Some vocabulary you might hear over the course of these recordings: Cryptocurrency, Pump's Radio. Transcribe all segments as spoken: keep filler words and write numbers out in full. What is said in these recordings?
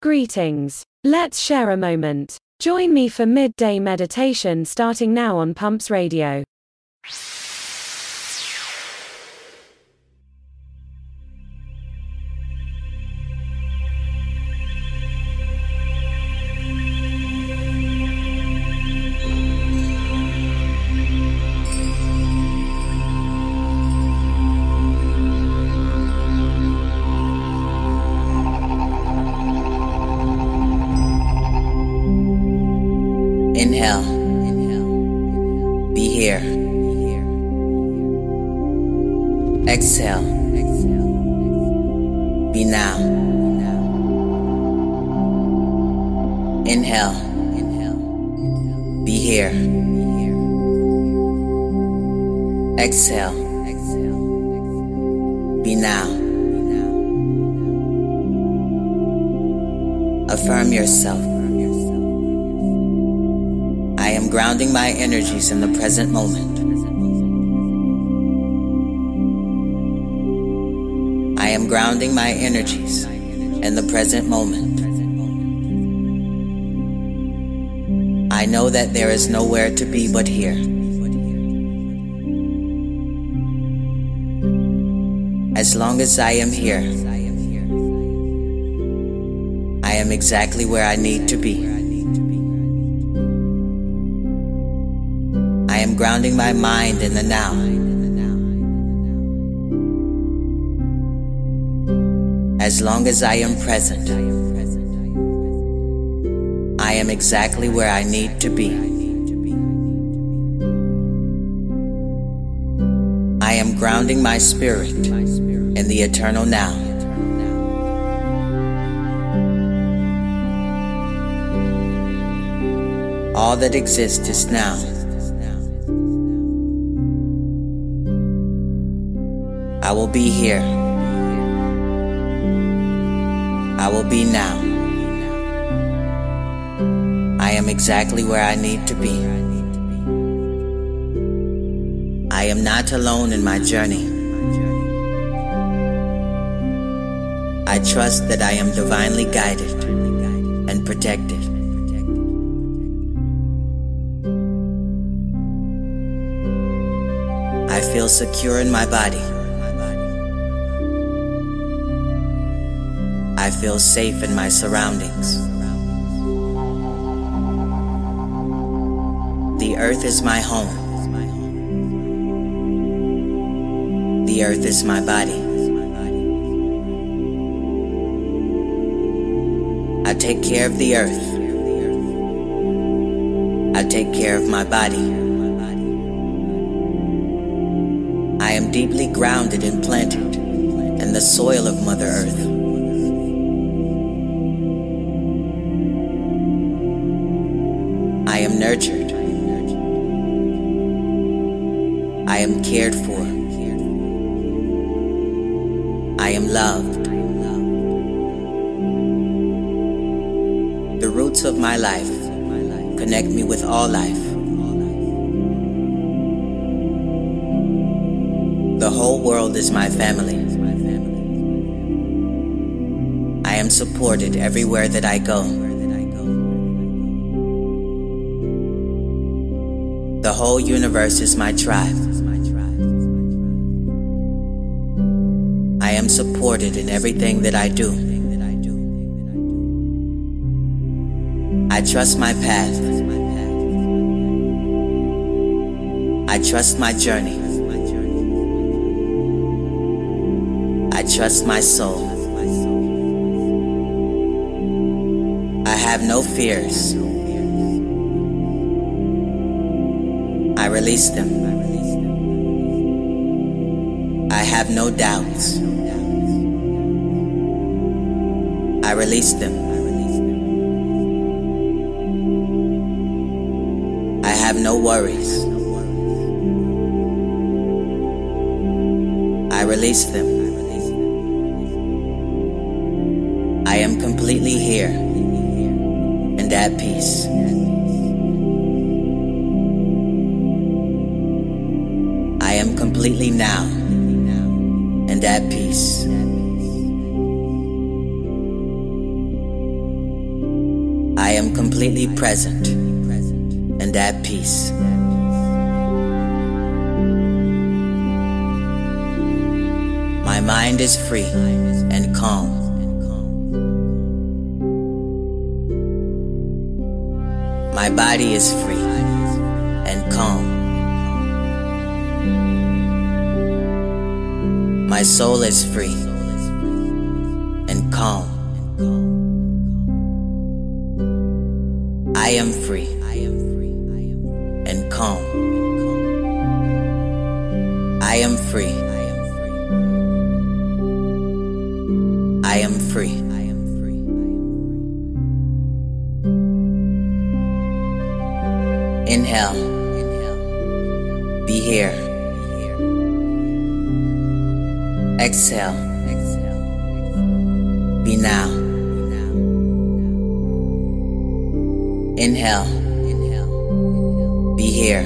Greetings. Let's share a moment. Join me for midday meditation starting now on Pump's Radio. Inhale, be here. Exhale, be now. Inhale, be here. Exhale, be now. Affirm yourself. I am grounding my energies in the present moment. I am grounding my energies in the present moment. I know that there is nowhere to be but here. As long as I am here, I am exactly where I need to be. I am grounding my mind in the now. As long as I am present, I am exactly where I need to be. I am grounding my spirit in the eternal now. All that exists is now. I will be here. I will be now. I am exactly where I need to be. I am not alone in my journey. I trust that I am divinely guided and protected. I feel secure in my body. I feel safe in my surroundings. The earth is my home. The earth is my body. I take care of the earth. I take care of my body. I am deeply grounded and planted in the soil of Mother Earth. I am nurtured. I am cared for. I am loved. The roots of my life connect me with all life. The whole world is my family. I am supported everywhere that I go. The whole universe is my tribe. I am supported in everything that I do. I trust my path. I trust my journey. I trust my soul. I have no fears. I release them. I have no doubts. I release them. I have no worries. I release them. I am completely here and at peace. I am completely now and at peace. am completely present and at peace. My mind is free and calm. My body is free and calm. My soul is free and calm. I am free and calm. I am free. I am free. Inhale. Be here. Exhale. Be now. Inhale, be here.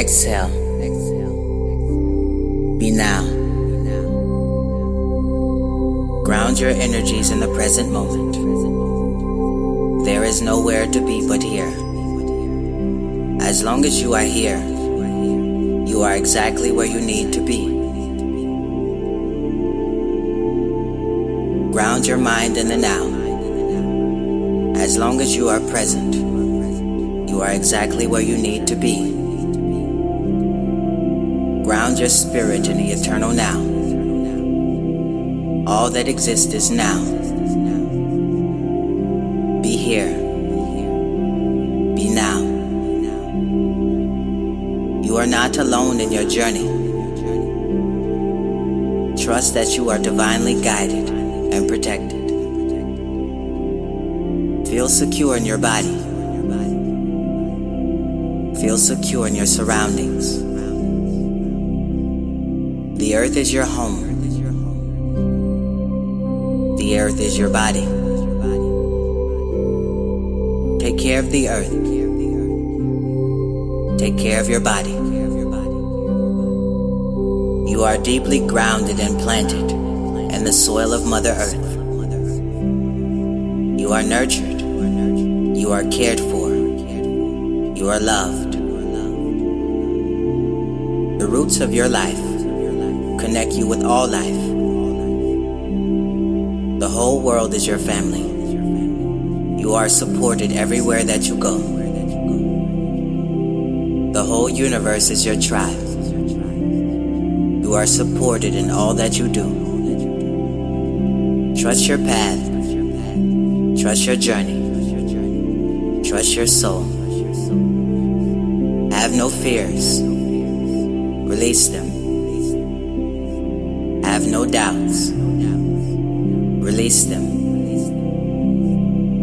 Exhale, be now. Ground your energies in the present moment. There is nowhere to be but here. As long as you are here, you are exactly where you need to be. Ground your mind in the now. As long as you are present, you are exactly where you need to be. Ground your spirit in the eternal now. All that exists is now. Be here. Be now. You are not alone in your journey. Trust that you are divinely guided and protected. Feel secure in your body. Feel secure in your surroundings. The earth is your home. The earth is your body. Take care of the earth. Take care of your body. You are deeply grounded and planted in the soil of Mother Earth. You are nurtured. You are cared for. You are loved. The roots of your life connect you with all life. The whole world is your family. You are supported everywhere that you go. The whole universe is your tribe. You are supported in all that you do. Trust your path. Trust your journey. Trust your soul. Have no fears. Release them. Have no doubts. Release them.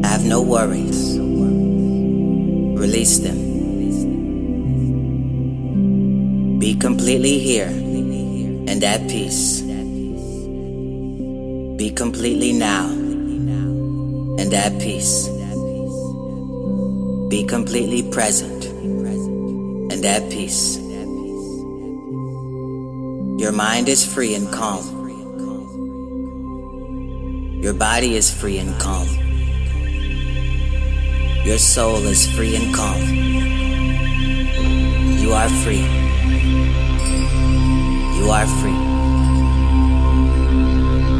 Have no worries. Release them. Be completely here and at peace. Be completely now and at peace. Be completely present and at peace. Your mind is free and calm. Your body is free and calm. Your soul is free and calm. You are free. You are free.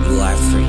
You are free.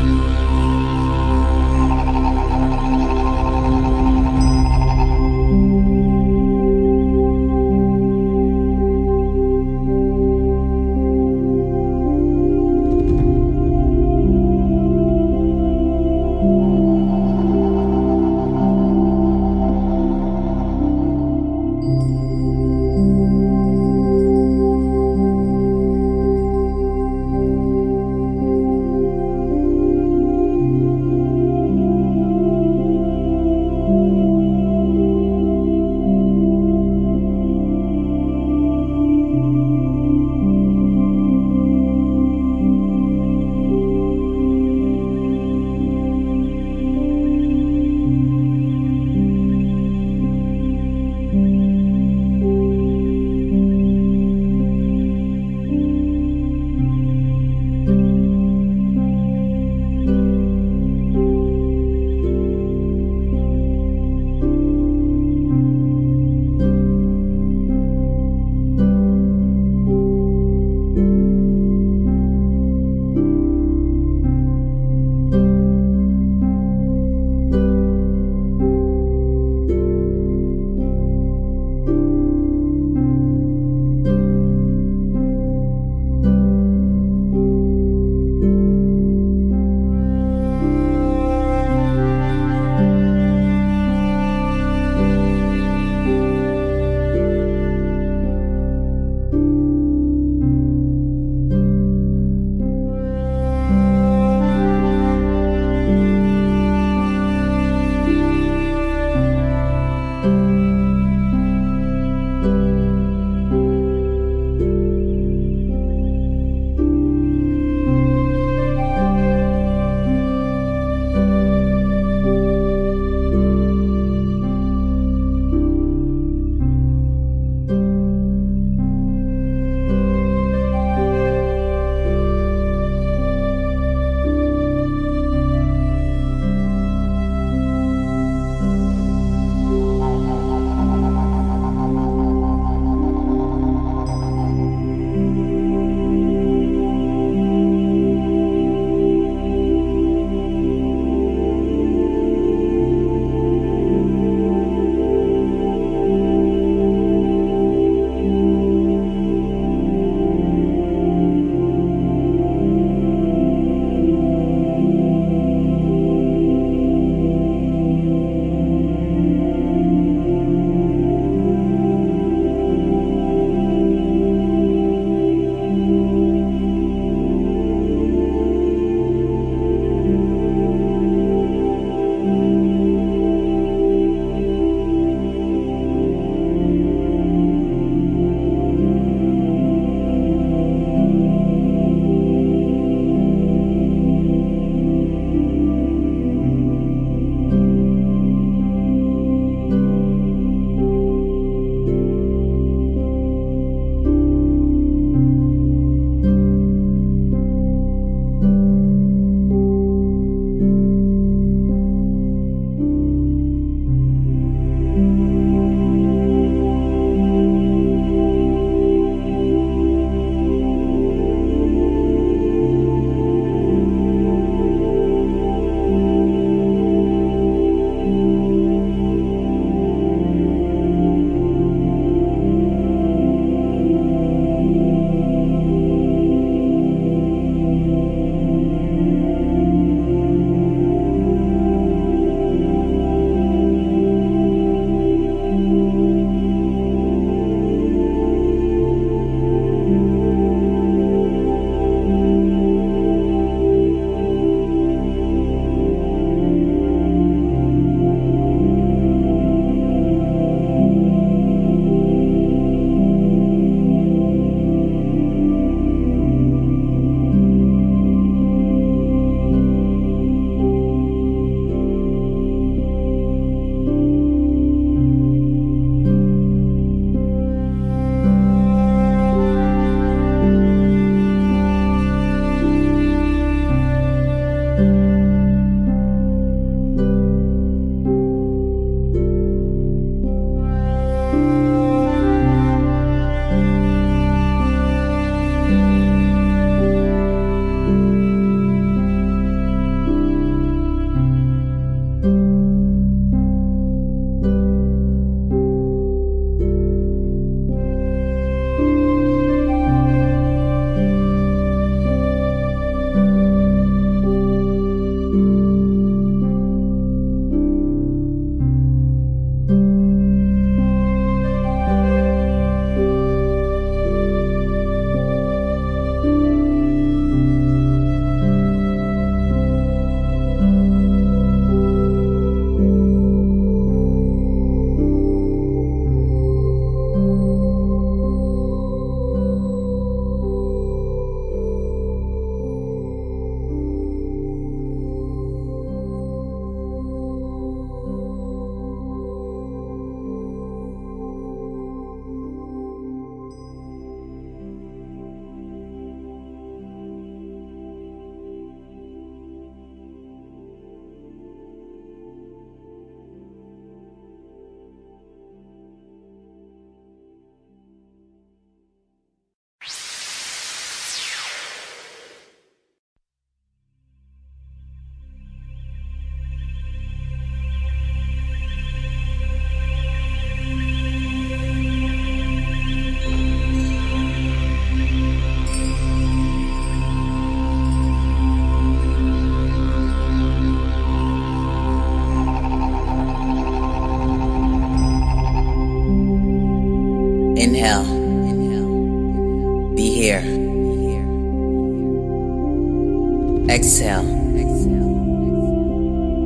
exhale,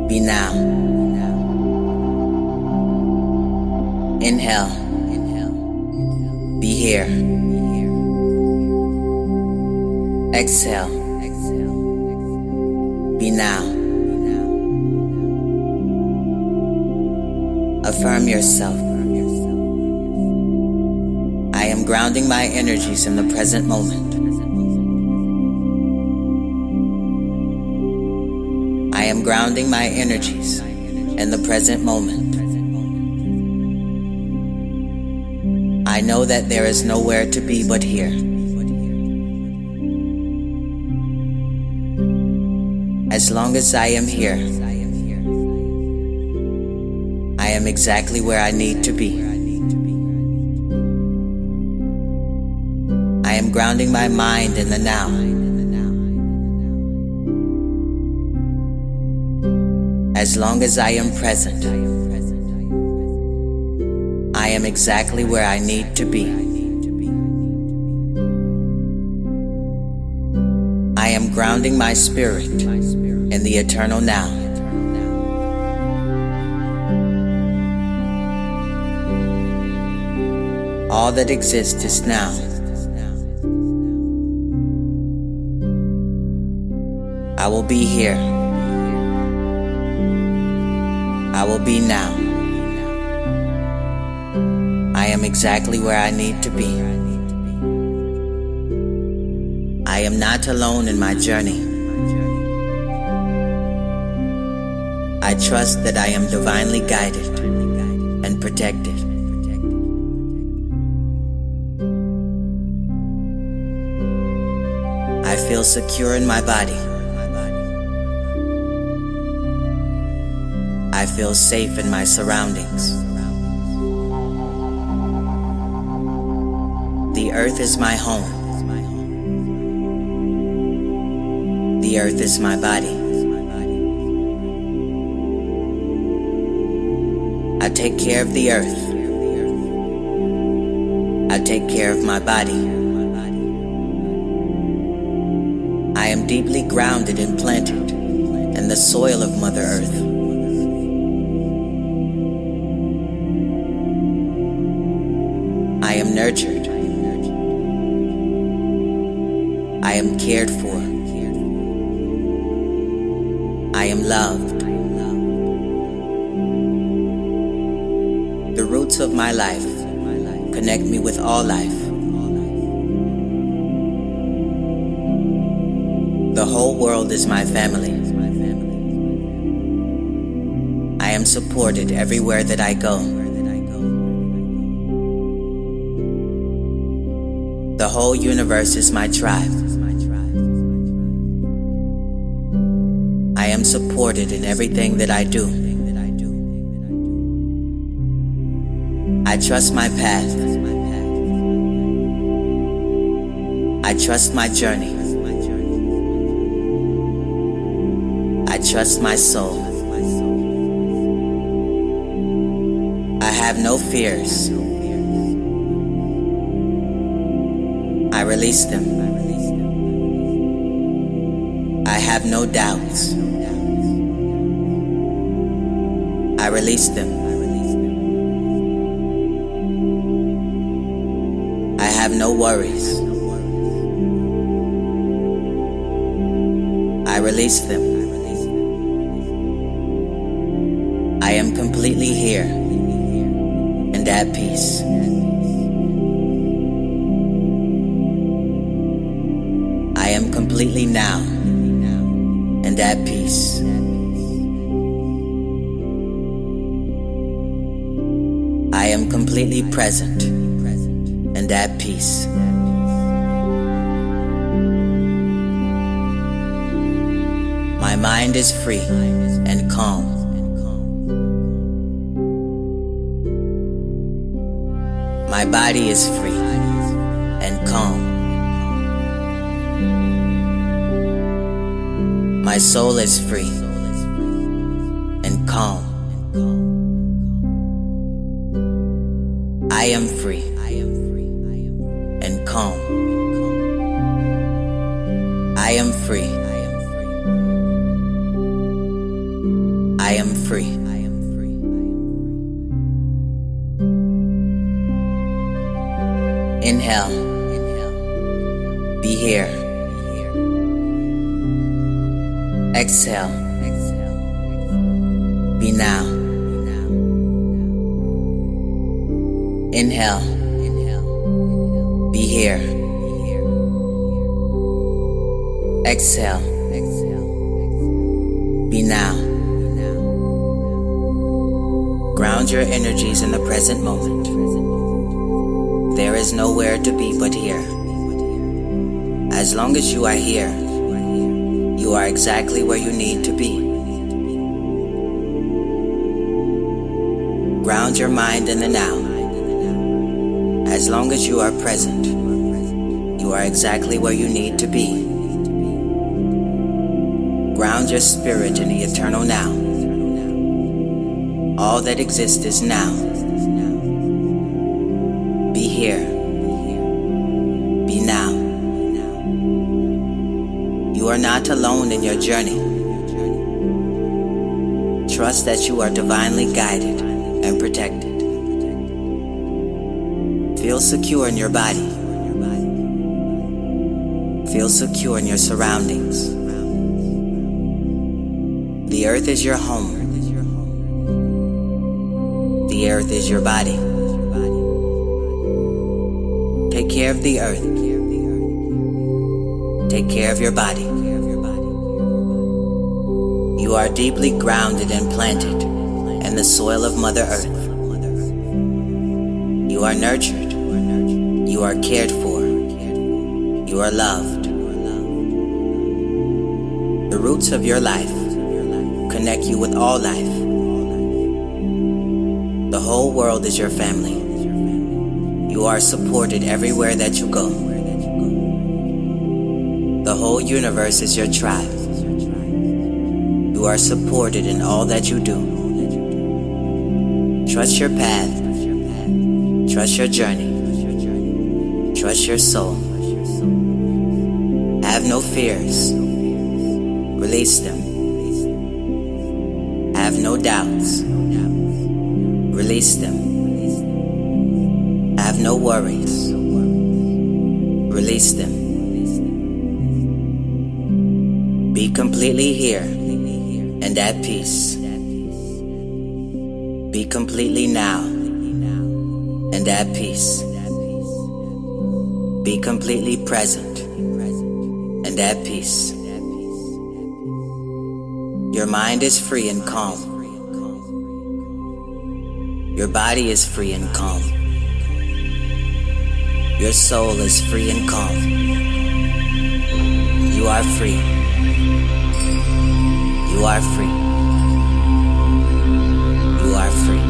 be now, inhale, be here, exhale, be now, affirm yourself. I am grounding my energies in the present moment. I am grounding my energies in the present moment. I know that there is nowhere to be but here. As long as I am here, I am exactly where I need to be. I am grounding my mind in the now. As long as I am present, I am exactly where I need to be. I am grounding my spirit in the eternal now. All that exists is now. I will be here. I will be now. I am exactly where I need to be. I am not alone in my journey. I trust that I am divinely guided and protected. I feel secure in my body. I feel safe in my surroundings. The earth is my home. The earth is my body. I take care of the earth. I take care of my body. I am deeply grounded and planted in the soil of Mother Earth. I am nurtured. I am cared for. I am loved. The roots of my life connect me with all life. The whole world is my family. I am supported everywhere that I go. The whole universe is my tribe. I am supported in everything that I do. I trust my path. I trust my journey. I trust my soul. I have no fears. I release them. I have no doubts. I release them. I have no worries. I release them. I am completely here and at peace. Completely now and at peace. I am completely present and at peace. My mind is free and calm. My body is free and calm. My soul is free and calm. I am free and calm. I am free I am free. Inhale, be here. Exhale, be now. Inhale, be here. Exhale, be now. Ground your energies in the present moment. There is nowhere to be but here. As long as you are here, you are exactly where you need to be. Ground your mind in the now. As long as you are present, you are exactly where you need to be. Ground your spirit in the eternal now. All that exists is now. You are not alone in your journey. Trust that you are divinely guided and protected. Feel secure in your body. Feel secure in your surroundings. The earth is your home. The earth is your body. Take care of the earth. Take care of your body. You are deeply grounded and planted in the soil of Mother Earth. You are nurtured. You are cared for. You are loved. The roots of your life connect you with all life. The whole world is your family. You are supported everywhere that you go. The whole universe is your tribe. You are supported in all that you do. Trust your path. Trust your journey. Trust your soul. Have no fears. Release them. Have no doubts. Release them. Have no worries. Release them. Be completely here. And at peace. Be completely now and at peace. Be completely present and at peace. Your mind is free and calm. Your body is free and calm. Your soul is free and calm. You are free. You are free. You are free.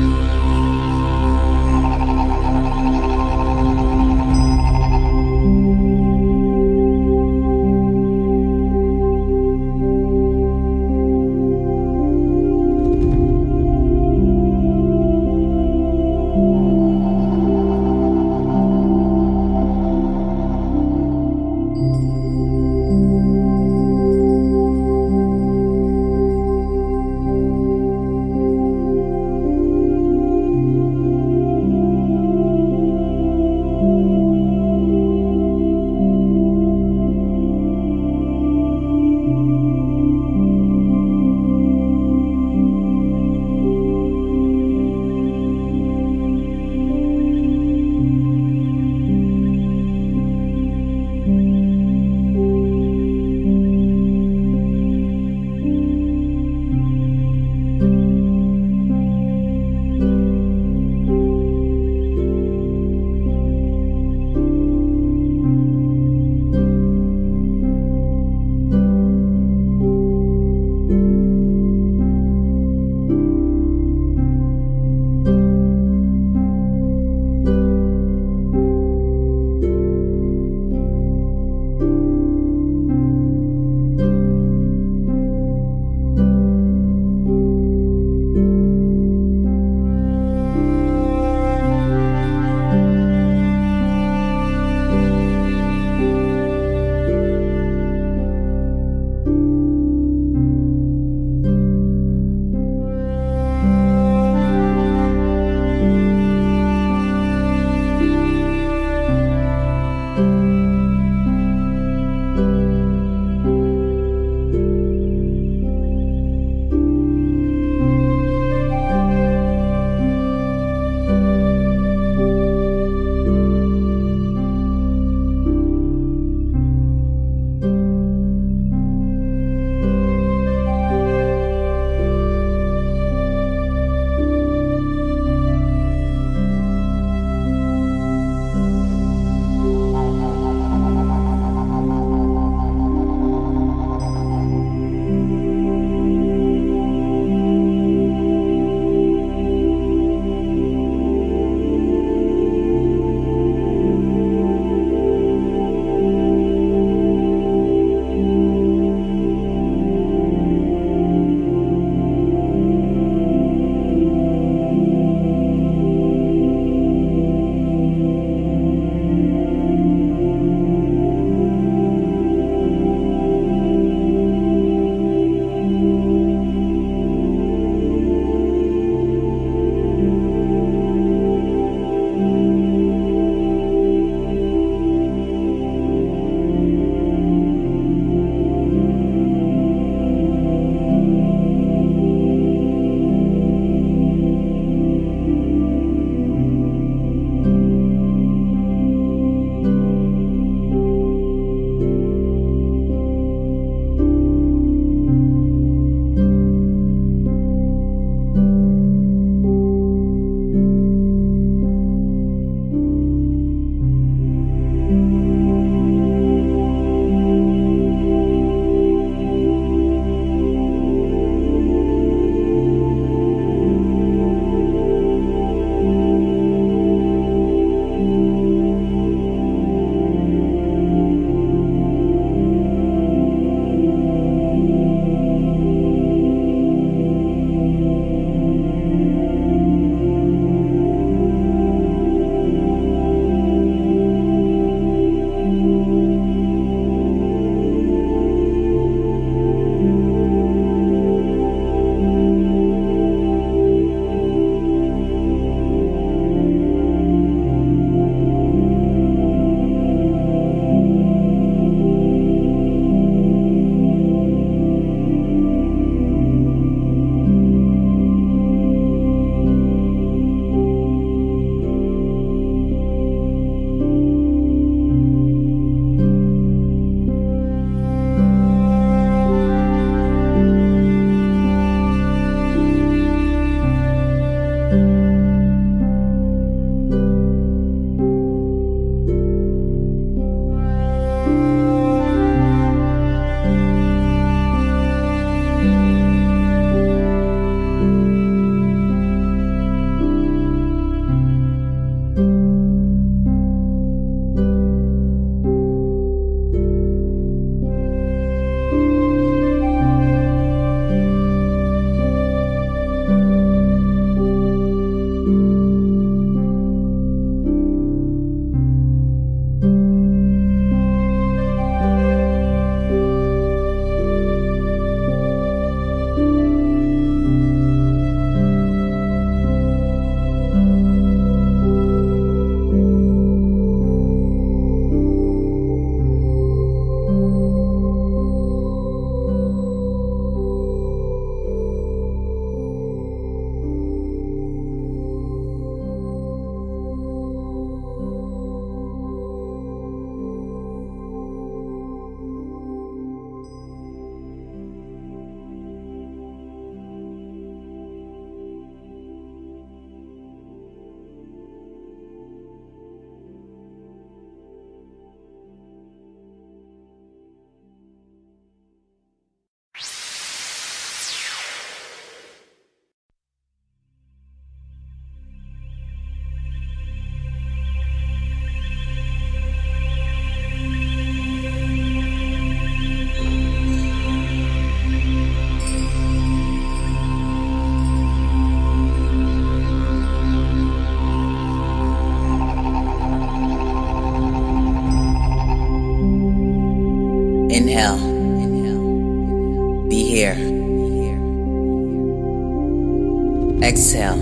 exhale,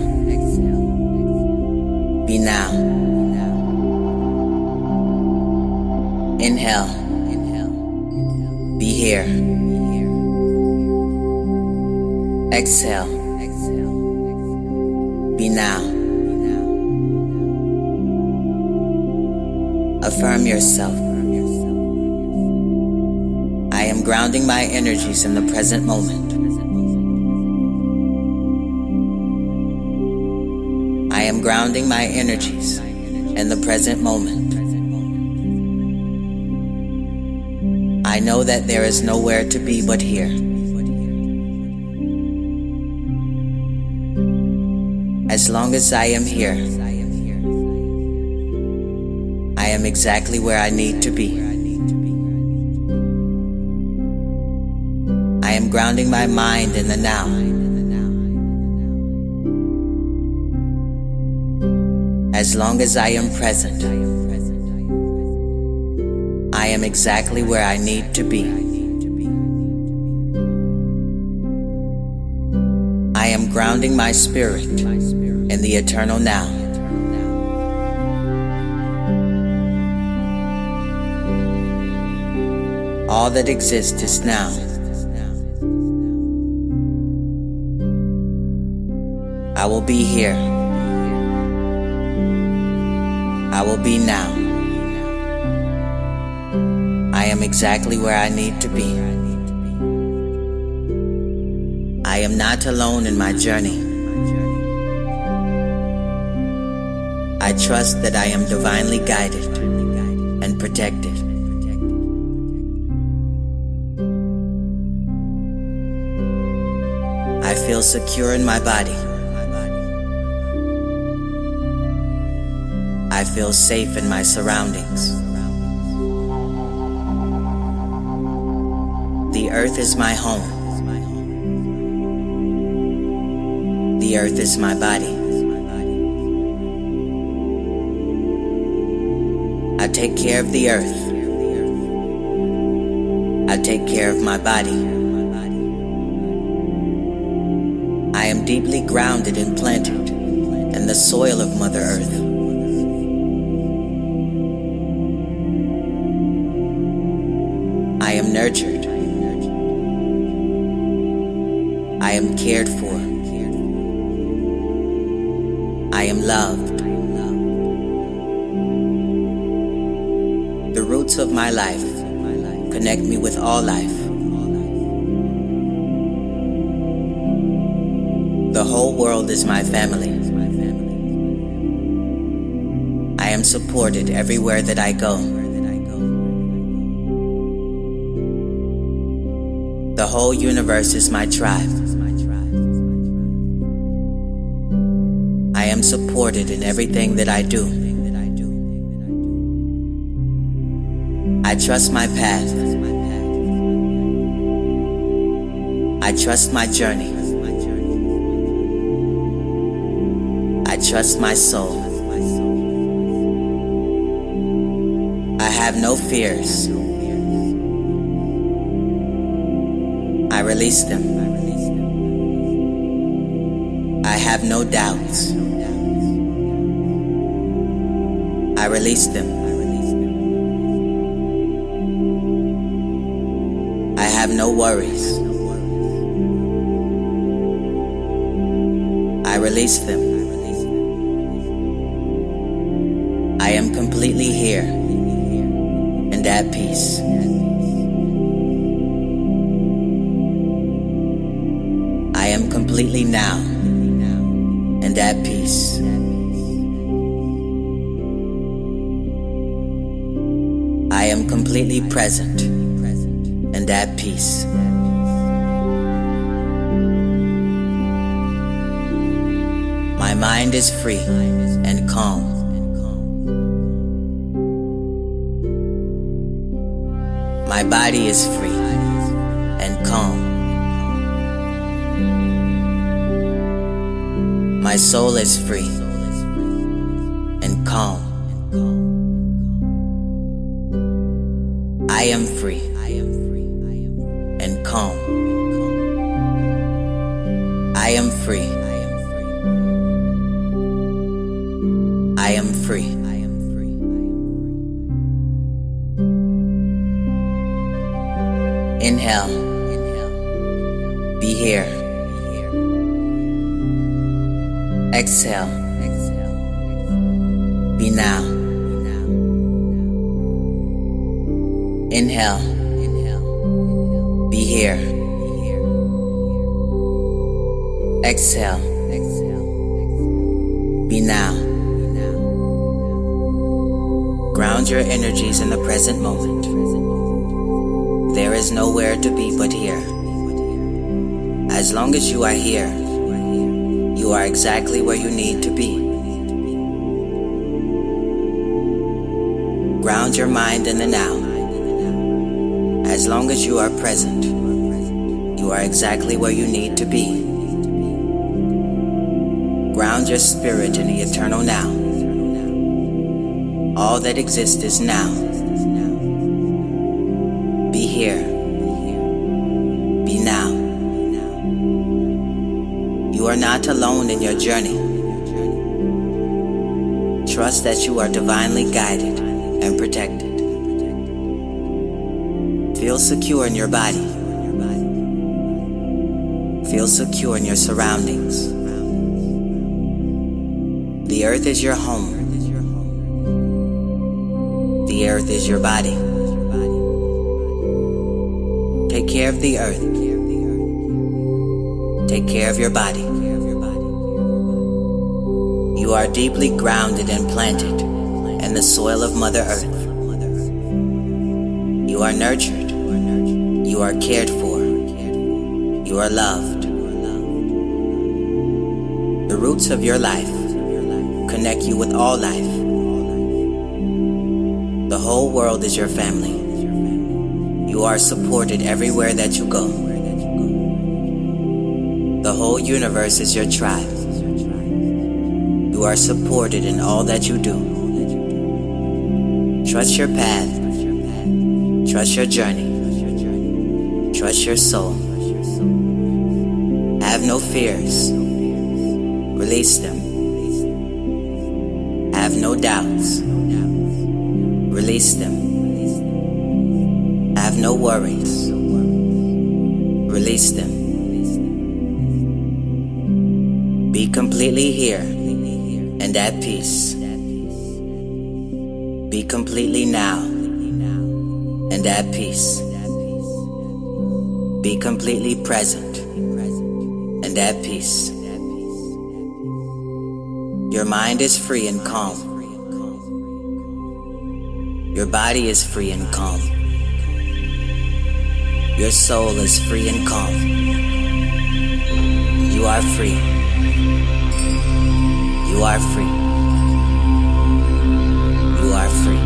be now, inhale, be here, exhale, be now, affirm yourself. I am grounding my energies in the present moment. I am grounding my energies in the present moment. I know that there is nowhere to be but here. As long as I am here, I am exactly where I need to be. I am grounding my mind in the now. As long as I am present, I am exactly where I need to be. I am grounding my spirit in the eternal now. All that exists is now. I will be here. I will be now. I am exactly where I need to be. I am not alone in my journey. I trust that I am divinely guided and protected. I feel secure in my body. I feel safe in my surroundings. The earth is my home. The earth is my body. I take care of the earth. I take care of my body. I am deeply grounded and planted in the soil of Mother Earth. Nurtured. I am cared for. I am loved. The roots of my life connect me with all life. The whole world is my family. I am supported everywhere that I go. The whole universe is my tribe. I am supported in everything that I do. I trust my path. I trust my journey. I trust my soul. I have no fears. I release them. I have no doubts. I release them. I have no worries. I release them. I am completely here and at peace. Completely now and at peace. I am completely present and at peace. My mind is free and calm. My body is free and calm. My soul is free and calm. I am free and calm. I am free free. I am free. Inhale. Inhale. Be here. Exhale. Exhale. Be now. Inhale. Inhale. Be here. Exhale. Exhale. Be now. Ground your energies in the present moment. There is nowhere to be but here. As long as you are here, you are exactly where you need to be. Ground your mind in the now. As long as you are present, you are exactly where you need to be. Ground your spirit in the eternal now. All that exists is now. Be here. Be now. You are not alone in your journey. Trust that you are divinely guided and protected. Feel secure in your body. Feel secure in your surroundings. The earth is your home. The earth is your body. Take care of the earth. Take care of your body. You are deeply grounded and planted in the soil of Mother Earth. You are nurtured. You are cared for. You are loved. The roots of your life connect you with all life. The whole world is your family. You are supported everywhere that you go. The whole universe is your tribe. You are supported in all that you do. Trust your path. Trust your journey. Trust your soul. Have no fears. Release them. Have no doubts. Release them. Have no worries. Release them. Be completely here and at peace. Be completely now and at peace. Be completely present and at peace. Your mind is free and calm. Your body is free and calm. Your soul is free and calm. You are free. You are free. You are free.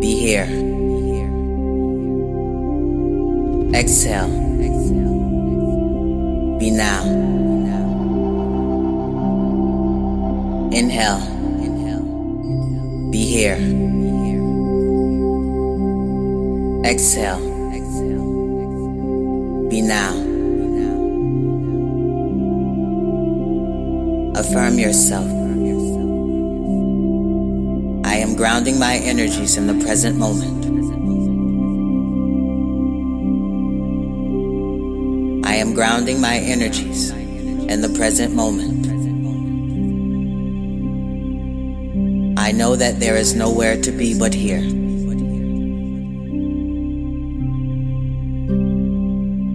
Be here. Exhale. Be now. Inhale. Be here. Exhale. Be now. Affirm yourself. I am grounding my energies in the present moment. I am grounding my energies in the present moment. I know that there is nowhere to be but here.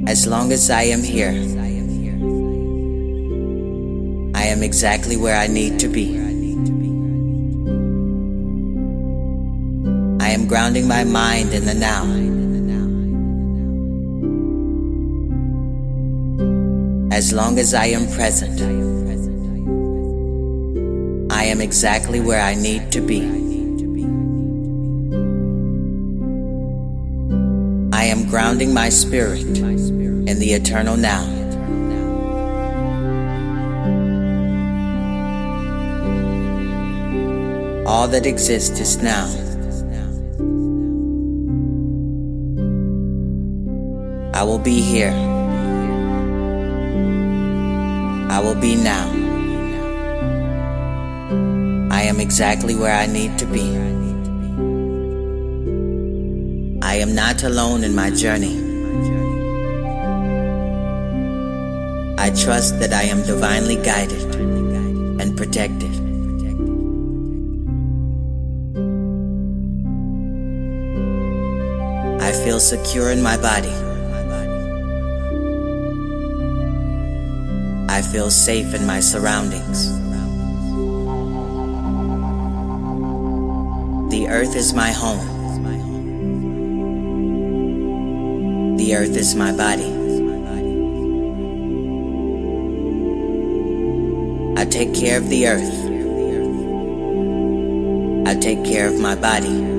As long as I am here, I am exactly where I need to be. I am grounding my mind in the now. As long as I am present, I am exactly where I need to be. I am grounding my spirit in the eternal now. All that exists is now. I will be here. I will be now. I am exactly where I need to be. I am not alone in my journey. I trust that I am divinely guided and protected. I feel secure in my body. I feel safe in my surroundings. The earth is my home. The earth is my body. I take care of the earth. I take care of my body.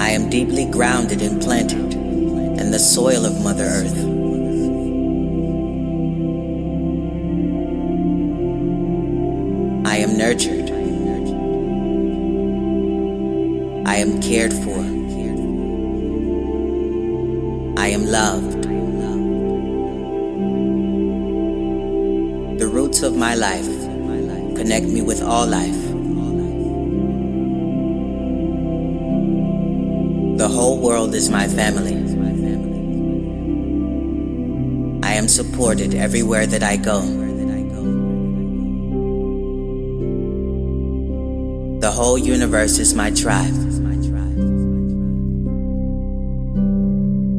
I am deeply grounded and planted in the soil of Mother Earth. I am nurtured. I am cared for. I am loved. The roots of my life connect me with all life. The whole world is my family. I am supported everywhere that I go. The whole universe is my tribe.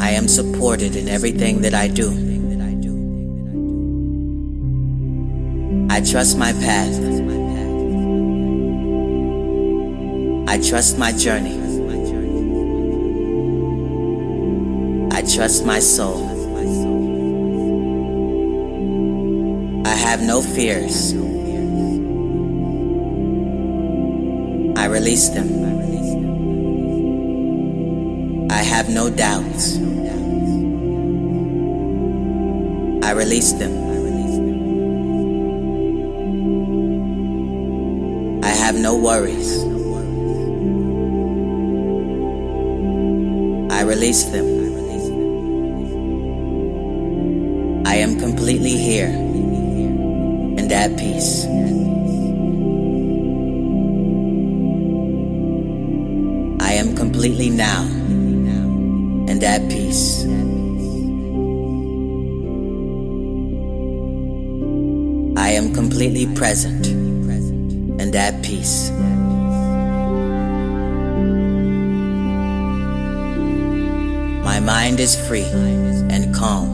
I am supported in everything that I do. I trust my path. I trust my journey. I trust my soul. I have no fears. I release them. I have no doubts. I release them. I have no worries. I release them. I am completely here and at peace. Completely now and at peace. I am completely present and at peace. My mind is free and calm.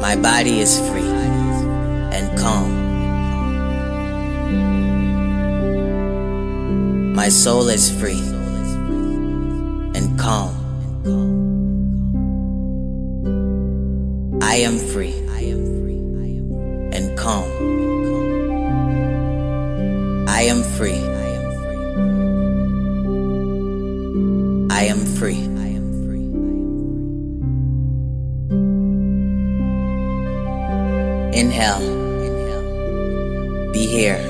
My body is free and calm. My soul is free and calm. I am free and calm. Inhale. Be here.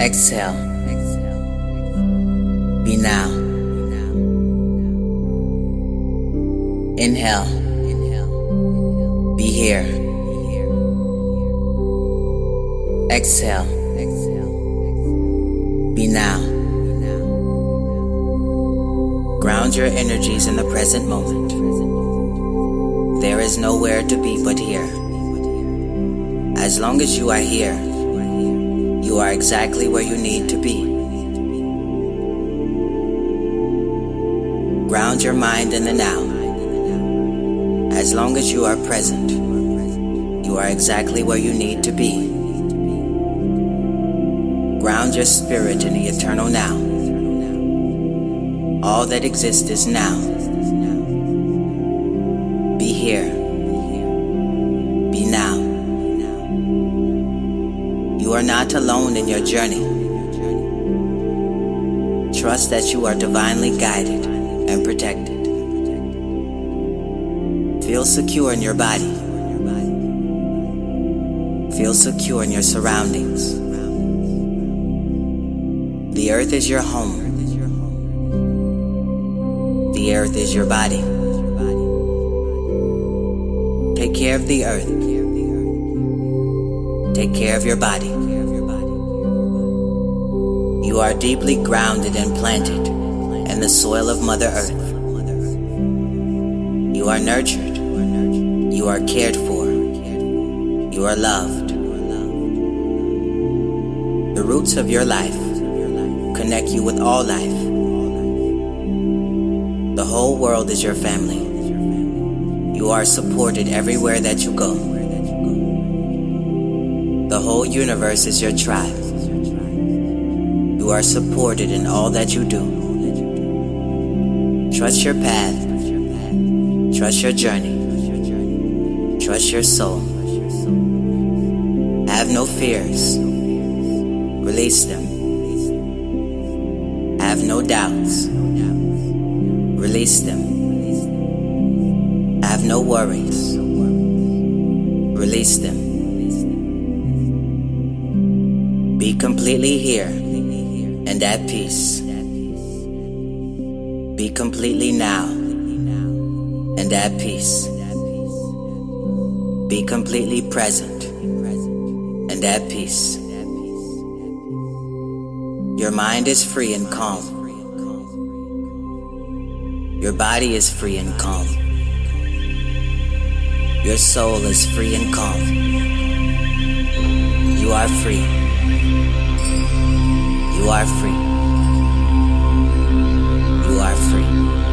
Exhale. Be now. Inhale. Be here. Exhale. Be now. Ground your energies in the present moment. There is nowhere to be but here. As long as you are here, you are exactly where you need to be. Ground your mind in the now. As long as you are present, you are exactly where you need to be. Ground your spirit in the eternal now. All that exists is now. You are not alone in your journey. Trust that you are divinely guided and protected. Feel secure in your body. Feel secure in your surroundings. The earth is your home. The earth is your body. Take care of the earth. Take care of your body. You are deeply grounded and planted in the soil of Mother Earth. You are nurtured. You are cared for. You are loved. The roots of your life connect you with all life. The whole world is your family. You are supported everywhere that you go. The whole universe is your tribe. You are supported in all that you do. Trust your path. Trust your journey. Trust your soul. Have no fears. Release them. Have no doubts. Release them. Have no worries. Release them. Be completely here. And at peace. Be completely now. And at peace. Be completely present. And at peace. Your mind is free and calm. Your body is free and calm. Your soul is free and calm. You are free. You are free. You are free.